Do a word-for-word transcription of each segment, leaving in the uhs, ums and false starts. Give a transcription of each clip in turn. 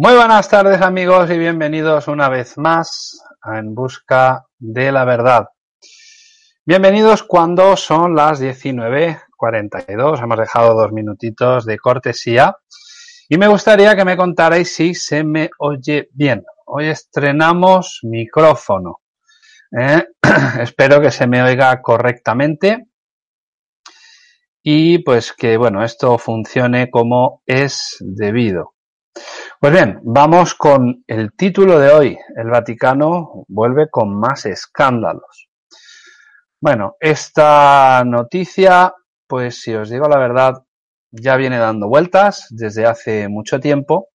Muy buenas tardes, amigos, y bienvenidos una vez más a En Busca de la Verdad. Bienvenidos cuando son las diecinueve cuarenta y dos. Hemos dejado dos minutitos de cortesía y me gustaría que me contarais si se me oye bien. Hoy estrenamos micrófono. ¿eh? Espero que se me oiga correctamente y pues que bueno, esto funcione como es debido. Pues bien, vamos con el título de hoy. El Vaticano vuelve con más escándalos. Bueno, esta noticia, pues si os digo la verdad, ya viene dando vueltas desde hace mucho tiempo.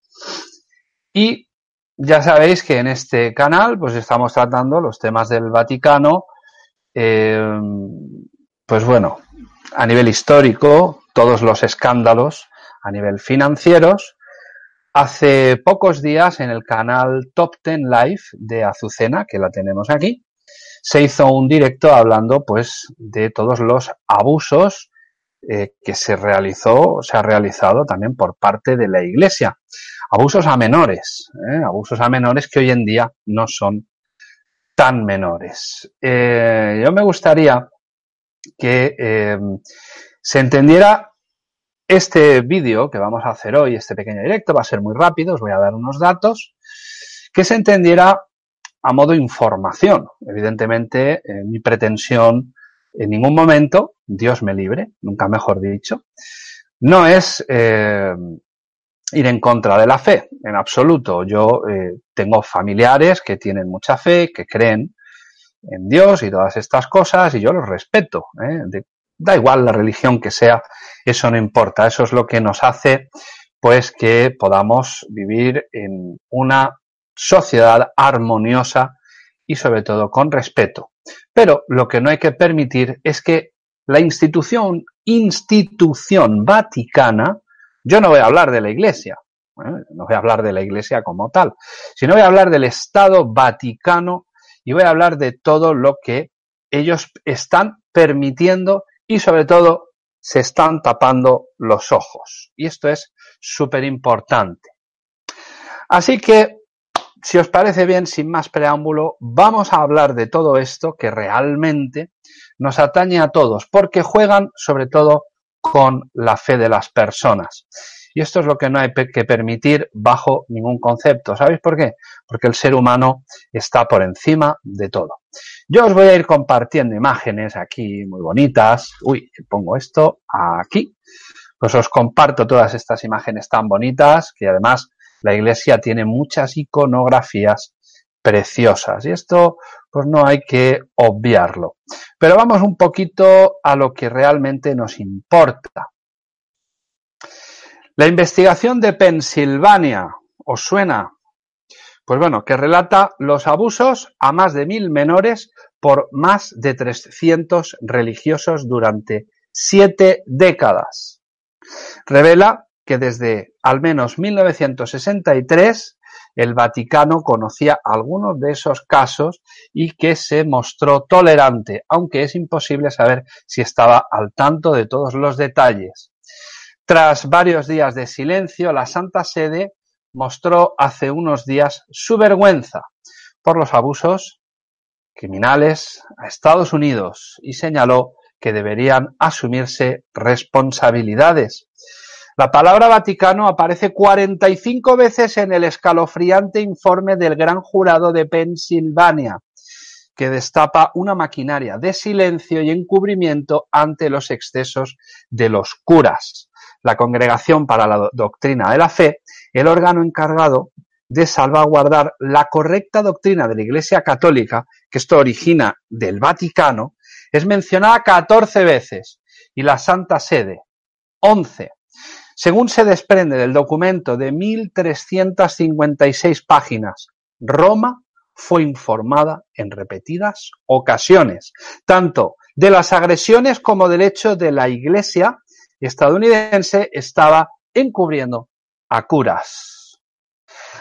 Y ya sabéis que en este canal, pues estamos tratando los temas del Vaticano, eh, pues bueno, a nivel histórico, todos los escándalos, a nivel financieros. Hace pocos días en el canal Top Ten Live de Azucena, que la tenemos aquí, se hizo un directo hablando pues de todos los abusos eh, que se realizó, se ha realizado también por parte de la Iglesia. Abusos a menores, ¿eh? abusos a menores que hoy en día no son tan menores. Eh, yo me gustaría que eh, se entendiera este vídeo que vamos a hacer hoy, este pequeño directo, va a ser muy rápido, os voy a dar unos datos, que se entendiera a modo información. Evidentemente, eh, mi pretensión en ningún momento, Dios me libre, nunca mejor dicho, no es eh, ir en contra de la fe, en absoluto. Yo eh, tengo familiares que tienen mucha fe, que creen en Dios y todas estas cosas, y yo los respeto, ¿eh? de Da igual la religión que sea, eso no importa. Eso es lo que nos hace, pues, que podamos vivir en una sociedad armoniosa y, sobre todo, con respeto. Pero lo que no hay que permitir es que la institución, institución vaticana, yo no voy a hablar de la Iglesia, bueno, no voy a hablar de la Iglesia como tal, sino voy a hablar del Estado Vaticano y voy a hablar de todo lo que ellos están permitiendo. Y sobre todo, se están tapando los ojos. Y esto es súper importante. Así que, si os parece bien, sin más preámbulo, vamos a hablar de todo esto que realmente nos atañe a todos, porque juegan sobre todo con la fe de las personas. Y esto es lo que no hay que permitir bajo ningún concepto. ¿Sabéis por qué? Porque el ser humano está por encima de todo. Yo os voy a ir compartiendo imágenes aquí muy bonitas. Uy, pongo esto aquí. Pues os comparto todas estas imágenes tan bonitas, que además la Iglesia tiene muchas iconografías preciosas. Y esto pues no hay que obviarlo. Pero vamos un poquito a lo que realmente nos importa. La investigación de Pensilvania, ¿os suena? Pues bueno, que relata los abusos a más de mil menores por más de trescientos religiosos durante siete décadas. Revela que desde al menos mil novecientos sesenta y tres el Vaticano conocía algunos de esos casos y que se mostró tolerante, aunque es imposible saber si estaba al tanto de todos los detalles. Tras varios días de silencio, la Santa Sede mostró hace unos días su vergüenza por los abusos criminales a Estados Unidos y señaló que deberían asumirse responsabilidades. La palabra Vaticano aparece cuarenta y cinco veces en el escalofriante informe del Gran Jurado de Pensilvania, que destapa una maquinaria de silencio y encubrimiento ante los excesos de los curas. La Congregación para la Doctrina de la Fe, el órgano encargado de salvaguardar la correcta doctrina de la Iglesia Católica, que esto origina del Vaticano, es mencionada catorce veces y la Santa Sede, once. Según se desprende del documento de mil trescientas cincuenta y seis páginas, Roma fue informada en repetidas ocasiones, tanto de las agresiones como del hecho de la Iglesia estadounidense estaba encubriendo a curas.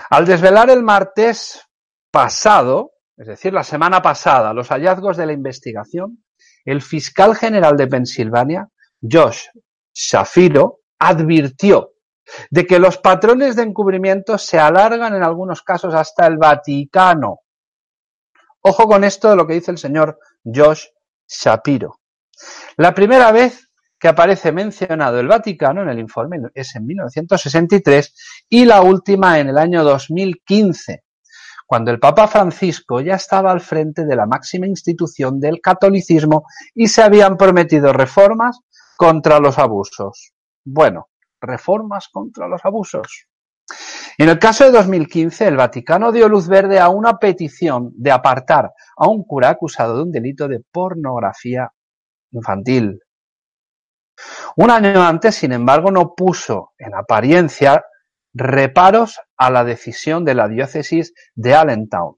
Al desvelar el martes pasado, es decir, la semana pasada, los hallazgos de la investigación, el fiscal general de Pensilvania, Josh Shapiro, advirtió de que los patrones de encubrimiento se alargan en algunos casos hasta el Vaticano. Ojo con esto de lo que dice el señor Josh Shapiro. La primera vez que aparece mencionado el Vaticano en el informe es en mil novecientos sesenta y tres y la última en el año dos mil quince, cuando el Papa Francisco ya estaba al frente de la máxima institución del catolicismo y se habían prometido reformas contra los abusos. Bueno, reformas contra los abusos. En el caso de dos mil quince, el Vaticano dio luz verde a una petición de apartar a un cura acusado de un delito de pornografía infantil. Un año antes, sin embargo, no puso, en apariencia, reparos a la decisión de la diócesis de Allentown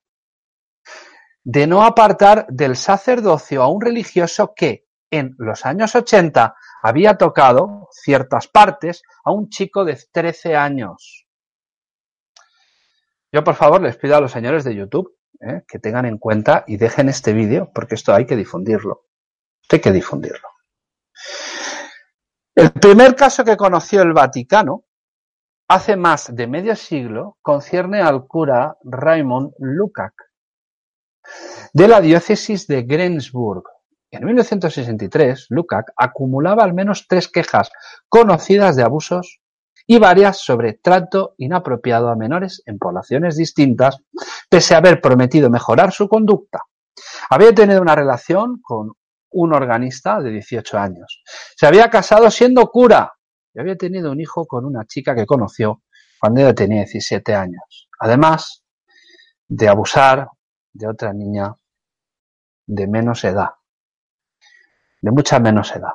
de no apartar del sacerdocio a un religioso que, en los años ochenta, había tocado ciertas partes a un chico de trece años. Yo, por favor, les pido a los señores de YouTube eh, que tengan en cuenta y dejen este vídeo, porque esto hay que difundirlo. Esto hay que difundirlo. El primer caso que conoció el Vaticano hace más de medio siglo concierne al cura Raymond Lukács de la diócesis de Greensburg. En mil novecientos sesenta y tres, Lukács acumulaba al menos tres quejas conocidas de abusos y varias sobre trato inapropiado a menores en poblaciones distintas, pese a haber prometido mejorar su conducta. Había tenido una relación con un organista de dieciocho años. Se había casado siendo cura y había tenido un hijo con una chica que conoció cuando ella tenía diecisiete años. Además de abusar de otra niña de menos edad, de mucha menos edad.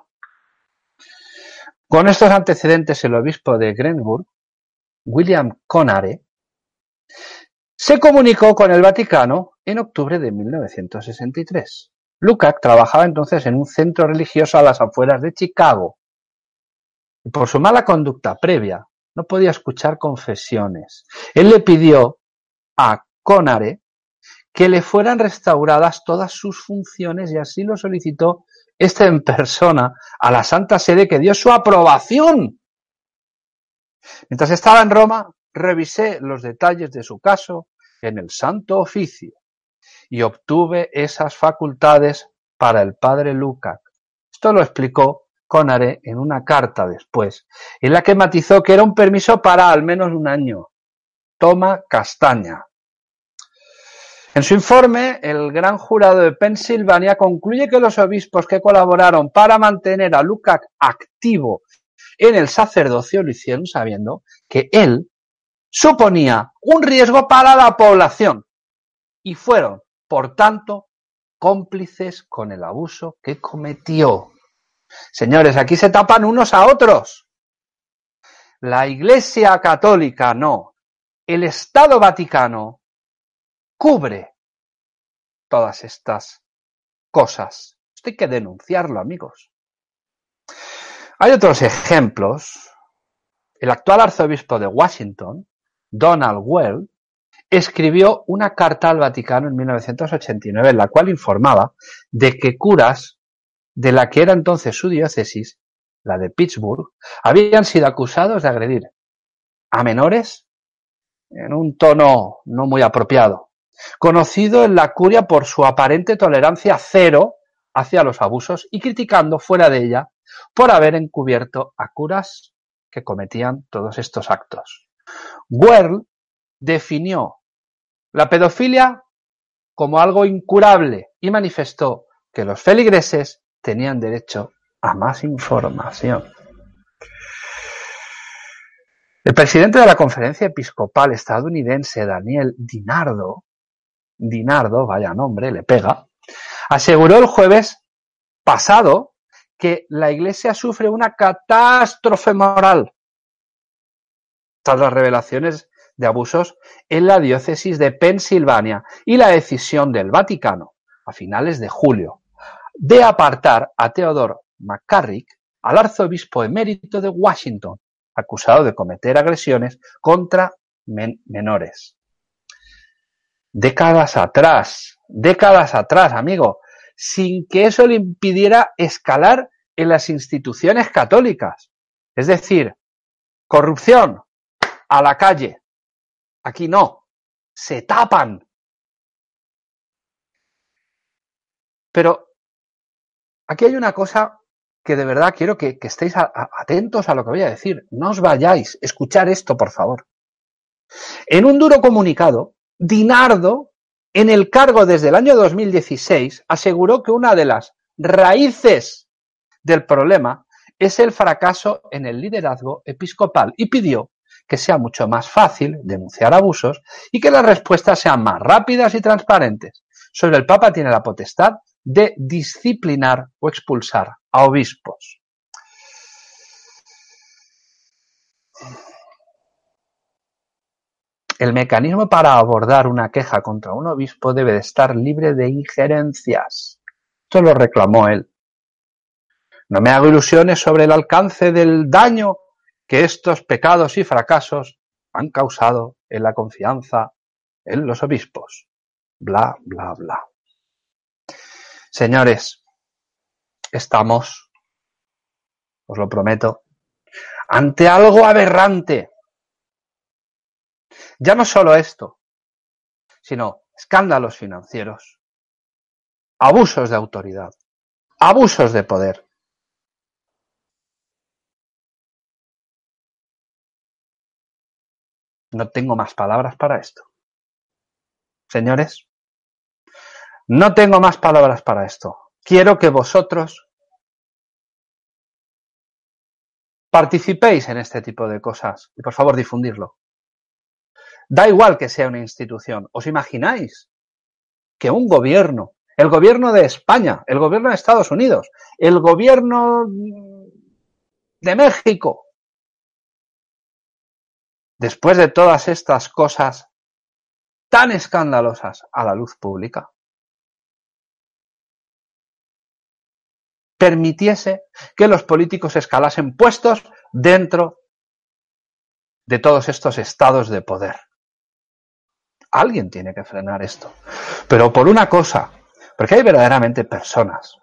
Con estos antecedentes, el obispo de Greensburg, William Connare, se comunicó con el Vaticano en octubre de mil novecientos sesenta y tres. Lukács trabajaba entonces en un centro religioso a las afueras de Chicago. Y por su mala conducta previa, no podía escuchar confesiones. Él le pidió a Connare que le fueran restauradas todas sus funciones y así lo solicitó este en persona a la Santa Sede, que dio su aprobación. Mientras estaba en Roma, revisé los detalles de su caso en el Santo Oficio y obtuve esas facultades para el padre Lukács. Esto lo explicó Connare en una carta después, en la que matizó que era un permiso para al menos un año. Toma castaña. En su informe, el Gran Jurado de Pensilvania concluye que los obispos que colaboraron para mantener a Lukács activo en el sacerdocio lo hicieron sabiendo que él suponía un riesgo para la población y fueron, por tanto, cómplices con el abuso que cometió. Señores, aquí se tapan unos a otros. La Iglesia Católica no. El Estado Vaticano cubre todas estas cosas. Esto hay que denunciarlo, amigos. Hay otros ejemplos. El actual arzobispo de Washington, Donald Wuerl, escribió una carta al Vaticano en mil novecientos ochenta y nueve, en la cual informaba de que curas de la que era entonces su diócesis, la de Pittsburgh, habían sido acusados de agredir a menores en un tono no muy apropiado, conocido en la curia por su aparente tolerancia cero hacia los abusos y criticando fuera de ella por haber encubierto a curas que cometían todos estos actos. Wuerl definió la pedofilia como algo incurable y manifestó que los feligreses tenían derecho a más información. El presidente de la Conferencia Episcopal estadounidense, Daniel Dinardo, Dinardo, vaya nombre, le pega, aseguró el jueves pasado que la Iglesia sufre una catástrofe moral tras las revelaciones de abusos en la diócesis de Pensilvania y la decisión del Vaticano a finales de julio de apartar a Theodore McCarrick, al arzobispo emérito de Washington, acusado de cometer agresiones contra men- menores. Décadas atrás, décadas atrás, amigo, sin que eso le impidiera escalar en las instituciones católicas. Es decir, Corrupción, a la calle. Aquí no, se tapan. Pero aquí hay una cosa que de verdad quiero que, que estéis a, a, atentos a lo que voy a decir. No os vayáis, escuchad esto, por favor. En un duro comunicado, Dinardo, en el cargo desde el año dos mil dieciséis, aseguró que una de las raíces del problema es el fracaso en el liderazgo episcopal y pidió que sea mucho más fácil denunciar abusos y que las respuestas sean más rápidas y transparentes. Sobre el Papa tiene la potestad de disciplinar o expulsar a obispos. El mecanismo para abordar una queja contra un obispo debe de estar libre de injerencias. Esto lo reclamó él. No me hago ilusiones sobre el alcance del daño que estos pecados y fracasos han causado en la confianza en los obispos. Bla, bla, bla. Señores, estamos, os lo prometo, ante algo aberrante. Ya no solo esto, sino escándalos financieros, abusos de autoridad, abusos de poder. No tengo más palabras para esto. Señores, no tengo más palabras para esto. Quiero que vosotros participéis en este tipo de cosas y por favor difundirlo. Da igual que sea una institución. ¿Os imagináis que un gobierno, el gobierno de España, el gobierno de Estados Unidos, el gobierno de México, después de todas estas cosas tan escandalosas a la luz pública, permitiese que los políticos escalasen puestos dentro de todos estos estados de poder? Alguien tiene que frenar esto. Pero por una cosa, porque hay verdaderamente personas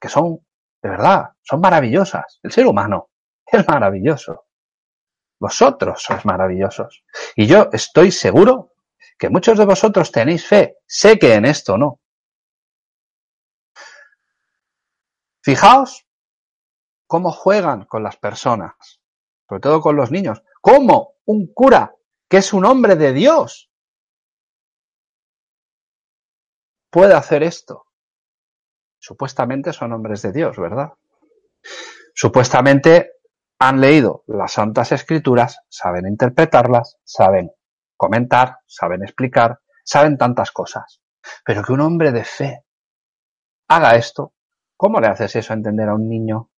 que son, de verdad, son maravillosas. El ser humano es maravilloso. Vosotros sois maravillosos. Y yo estoy seguro que muchos de vosotros tenéis fe. Sé que en esto no. Fijaos cómo juegan con las personas, sobre todo con los niños. Cómo un cura, que es un hombre de Dios, puede hacer esto. Supuestamente son hombres de Dios, ¿verdad? Supuestamente han leído las Santas Escrituras, saben interpretarlas, saben comentar, saben explicar, saben tantas cosas. Pero que un hombre de fe haga esto, ¿cómo le haces eso entender a un niño?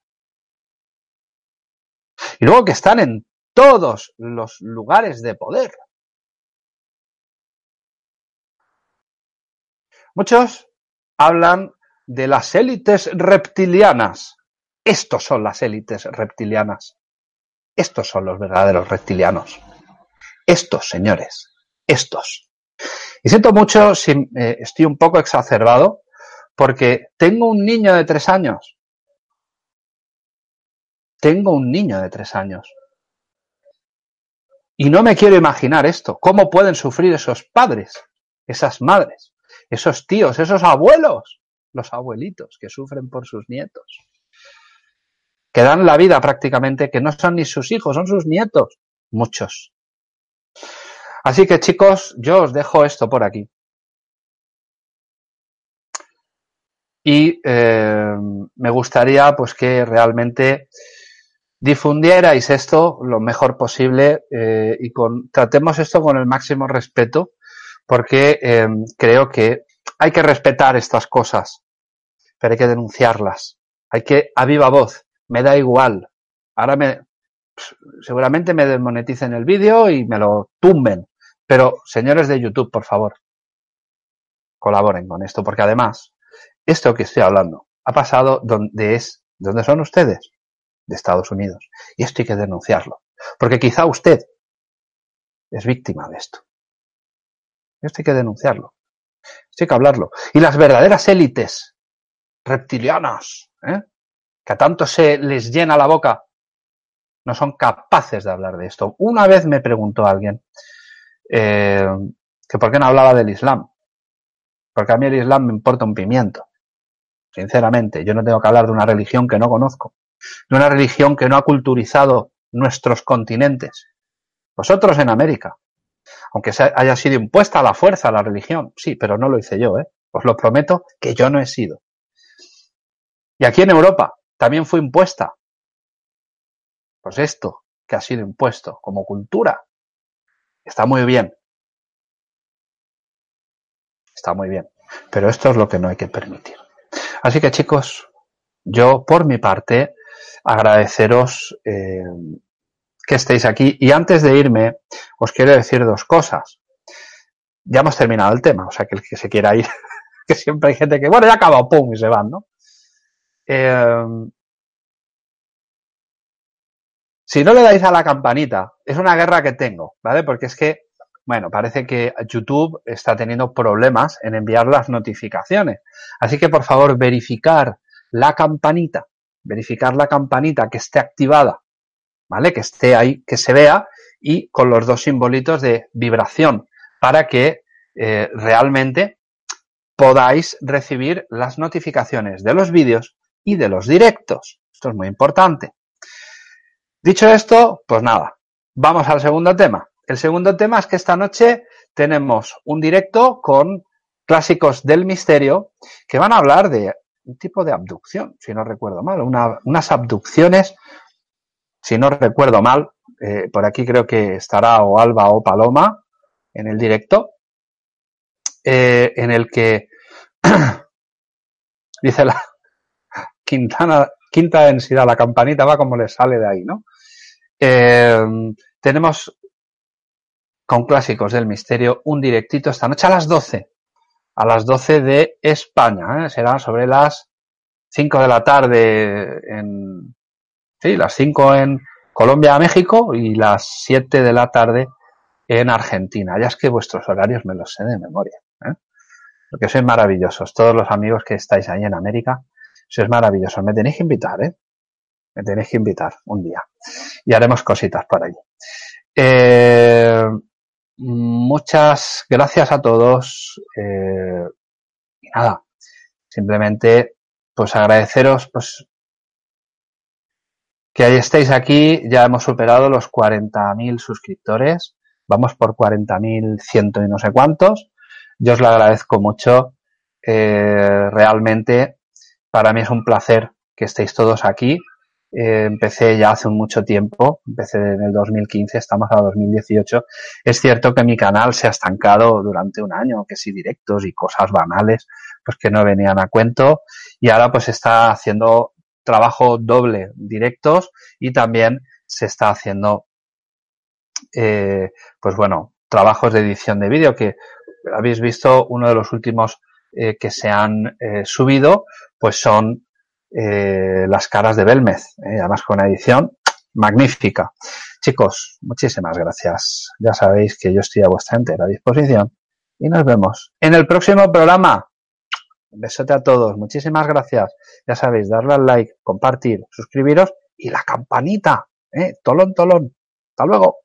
Y luego que están en todos los lugares de poder. Muchos hablan de las élites reptilianas. Estos son las élites reptilianas. Estos son los verdaderos reptilianos. Estos, señores, estos. Y siento mucho si eh, estoy un poco exacerbado, porque tengo un niño de tres años. Tengo un niño de tres años. Y no me quiero imaginar esto. ¿Cómo pueden sufrir esos padres, esas madres, esos tíos, esos abuelos, los abuelitos que sufren por sus nietos? Que dan la vida prácticamente, que no son ni sus hijos, son sus nietos, muchos. Así que chicos, yo os dejo esto por aquí. Y eh, me gustaría pues que realmente difundierais esto lo mejor posible eh, y con, tratemos esto con el máximo respeto, porque eh, creo que hay que respetar estas cosas, pero hay que denunciarlas, hay que a viva voz. Me da igual. Ahora me pues, seguramente me desmoneticen el vídeo y me lo tumben. Pero, señores de YouTube, por favor, colaboren con esto. Porque además, esto que estoy hablando ha pasado donde es, donde son ustedes, de Estados Unidos. Y esto hay que denunciarlo. Porque quizá usted es víctima de esto. Esto hay que denunciarlo. Esto hay que hablarlo. Y las verdaderas élites reptilianas, ¿eh? Que a tanto se les llena la boca, no son capaces de hablar de esto. Una vez me preguntó alguien eh, que por qué no hablaba del Islam, porque a mí el Islam me importa un pimiento. Sinceramente, yo no tengo que hablar de una religión que no conozco, de una religión que no ha culturizado nuestros continentes. Vosotros en América, aunque haya sido impuesta a la fuerza la religión, sí, pero no lo hice yo, ¿eh? Os lo prometo que yo no he sido. Y aquí en Europa también fue impuesta. Pues esto que ha sido impuesto como cultura está muy bien. Está muy bien. Pero esto es lo que no hay que permitir. Así que, chicos, yo por mi parte agradeceros eh, que estéis aquí. Y antes de irme, os quiero decir dos cosas. Ya hemos terminado el tema, o sea, que el que se quiera ir, que siempre hay gente que, bueno, ya ha acabado, pum, y se van, ¿no? Eh, si no le dais a la campanita, es una guerra que tengo, ¿vale? Porque es que, bueno, parece que YouTube está teniendo problemas en enviar las notificaciones. Así que, por favor, verificar la campanita, verificar la campanita que esté activada, ¿vale? Que esté ahí, que se vea, y con los dos simbolitos de vibración, para que eh, realmente podáis recibir las notificaciones de los vídeos y de los directos. Esto es muy importante. Dicho esto, pues nada, vamos al segundo tema. El segundo tema es que esta noche tenemos un directo con clásicos del misterio que van a hablar de un tipo de abducción, si no recuerdo mal, una, unas abducciones, si no recuerdo mal, eh, por aquí creo que estará o Alba o Paloma en el directo, eh, en el que dice la Quintana, quinta densidad, la campanita va como le sale de ahí, ¿no? Eh, tenemos con clásicos del misterio un directito esta noche a las doce, a las doce de España, ¿eh? Será sobre las cinco de la tarde en, sí, las cinco en Colombia, México, y las siete de la tarde en Argentina. Ya es que vuestros horarios me los sé de memoria, ¿eh? Porque sois maravillosos. Todos los amigos que estáis ahí en América, sois maravillosos. Me tenéis que invitar, ¿eh? Me tenéis que invitar un día. Y haremos cositas por allí. Eh, muchas gracias a todos. Eh, y nada, simplemente pues agradeceros pues que ahí estéis aquí. Ya hemos superado los cuarenta mil suscriptores. Vamos por cuarenta mil ciento y no sé cuántos. Yo os lo agradezco mucho. Eh, realmente para mí es un placer que estéis todos aquí. Eh, empecé ya hace mucho tiempo. Empecé en el dos mil quince, estamos a dos mil dieciocho. Es cierto que mi canal se ha estancado durante un año, que sí directos y cosas banales, pues que no venían a cuento. Y ahora pues está haciendo trabajo doble, directos, y también se está haciendo Eh, pues bueno, trabajos de edición de vídeo, que habéis visto uno de los últimos eh, que se han eh, subido, pues son eh, las caras de Belmez, eh, además con una edición magnífica. Chicos, muchísimas gracias. Ya sabéis que yo estoy a vuestra entera disposición y nos vemos en el próximo programa. Un besote a todos, muchísimas gracias. Ya sabéis, darle al like, compartir, suscribiros y la campanita, eh, tolón, tolón. Hasta luego.